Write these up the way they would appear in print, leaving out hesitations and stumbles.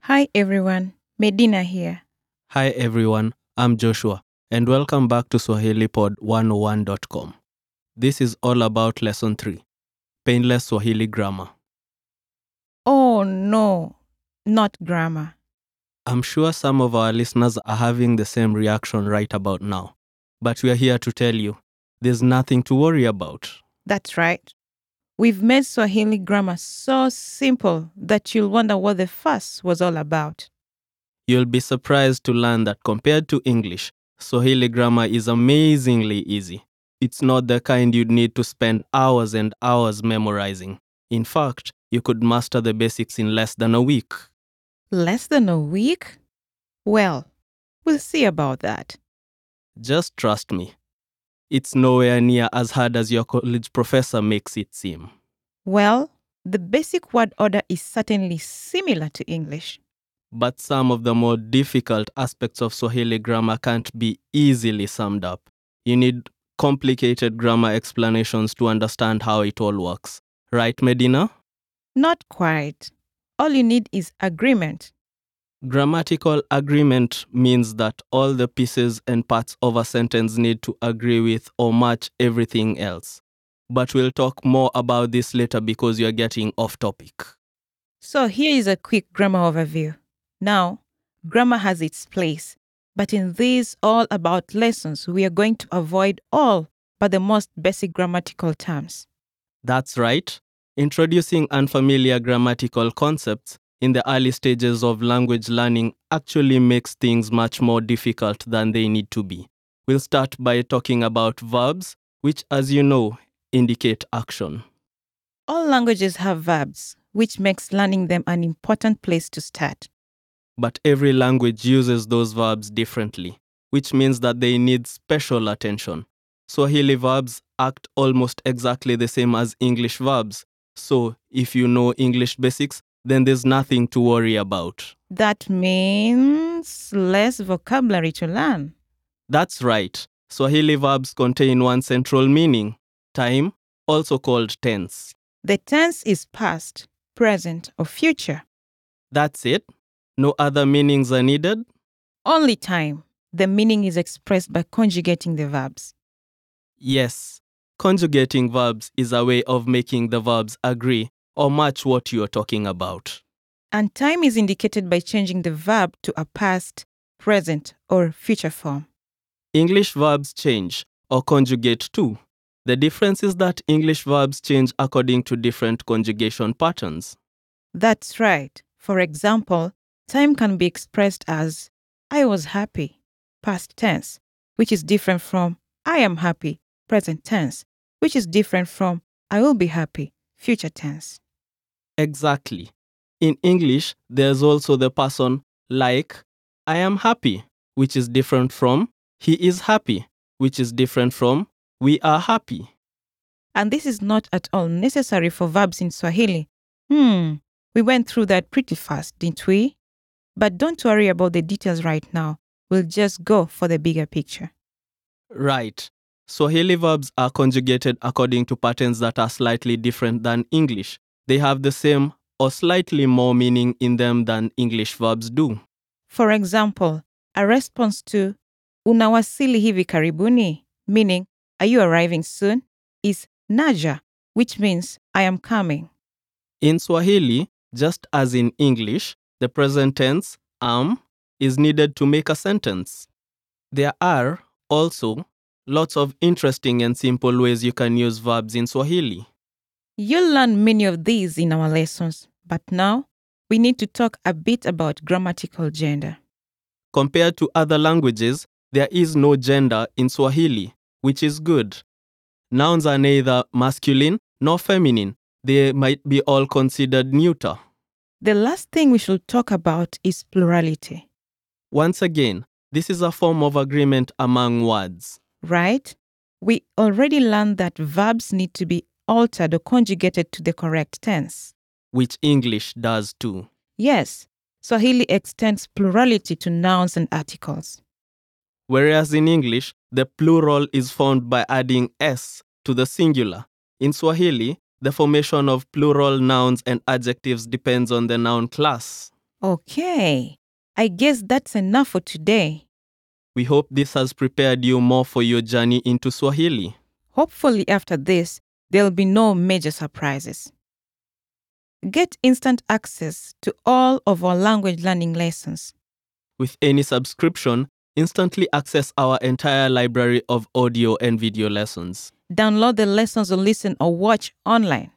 Hi everyone, Medina here. Hi everyone, I'm Joshua, and welcome back to SwahiliPod101.com. This is all about Lesson 3, Painless Swahili Grammar. Oh no, not grammar. I'm sure some of our listeners are having the same reaction right about now. But we are here to tell you, there's nothing to worry about. That's right. We've made Swahili grammar so simple that you'll wonder what the fuss was all about. You'll be surprised to learn that compared to English, Swahili grammar is amazingly easy. It's not the kind you'd need to spend hours and hours memorizing. In fact, you could master the basics in less than a week. Less than a week? Well, we'll see about that. Just trust me. It's nowhere near as hard as your college professor makes it seem. Well, the basic word order is certainly similar to English. But some of the more difficult aspects of Swahili grammar can't be easily summed up. You need complicated grammar explanations to understand how it all works. Right, Medina? Not quite. All you need is agreement. Grammatical agreement means that all the pieces and parts of a sentence need to agree with or match everything else. But we'll talk more about this later because you're getting off topic. So here is a quick grammar overview. Now, grammar has its place. But in these all about lessons, we are going to avoid all but the most basic grammatical terms. That's right. Introducing unfamiliar grammatical concepts in the early stages of language learning actually makes things much more difficult than they need to be. We'll start by talking about verbs, which, as you know, indicate action. All languages have verbs, which makes learning them an important place to start. But every language uses those verbs differently, which means that they need special attention. Swahili verbs act almost exactly the same as English verbs. So, if you know English basics, then there's nothing to worry about. That means less vocabulary to learn. That's right. Swahili verbs contain one central meaning, time, also called tense. The tense is past, present, or future. That's it. No other meanings are needed? Only time. The meaning is expressed by conjugating the verbs. Yes. Conjugating verbs is a way of making the verbs agree or match what you are talking about. And time is indicated by changing the verb to a past, present, or future form. English verbs change or conjugate too. The difference is that English verbs change according to different conjugation patterns. That's right. For example, time can be expressed as I was happy, past tense, which is different from I am happy, present tense, which is different from I will be happy, future tense. Exactly. In English, there's also the person like I am happy, which is different from he is happy, which is different from we are happy. And this is not at all necessary for verbs in Swahili. We went through that pretty fast, didn't we? But don't worry about the details right now. We'll just go for the bigger picture. Right. Swahili verbs are conjugated according to patterns that are slightly different than English. They have the same or slightly more meaning in them than English verbs do. For example, a response to unawasili hivi karibuni, meaning are you arriving soon, is naja, which means I am coming. In Swahili, just as in English, the present tense am is needed to make a sentence. There are also lots of interesting and simple ways you can use verbs in Swahili. You'll learn many of these in our lessons, but now we need to talk a bit about grammatical gender. Compared to other languages, there is no gender in Swahili, which is good. Nouns are neither masculine nor feminine. They might be all considered neuter. The last thing we should talk about is plurality. Once again, this is a form of agreement among words. Right? We already learned that verbs need to be altered or conjugated to the correct tense. Which English does too. Yes. Swahili extends plurality to nouns and articles. whereas in English, the plural is formed by adding s to the singular. In Swahili, the formation of plural nouns and adjectives depends on the noun class. Okay, I guess that's enough for today. We hope this has prepared you more for your journey into Swahili. Hopefully after this, there'll be no major surprises. Get instant access to all of our language learning lessons. With any subscription, instantly access our entire library of audio and video lessons. Download the lessons or listen or watch online.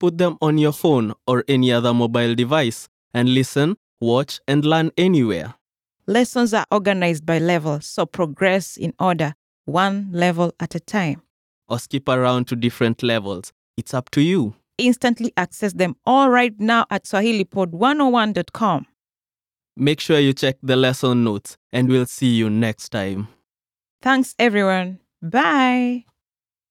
Put them on your phone or any other mobile device and listen, watch, and learn anywhere. Lessons are organized by level, so progress in order, one level at a time. Or skip around to different levels. It's up to you. Instantly access them all right now at SwahiliPod101.com. Make sure you check the lesson notes, and we'll see you next time. Thanks, everyone. Bye.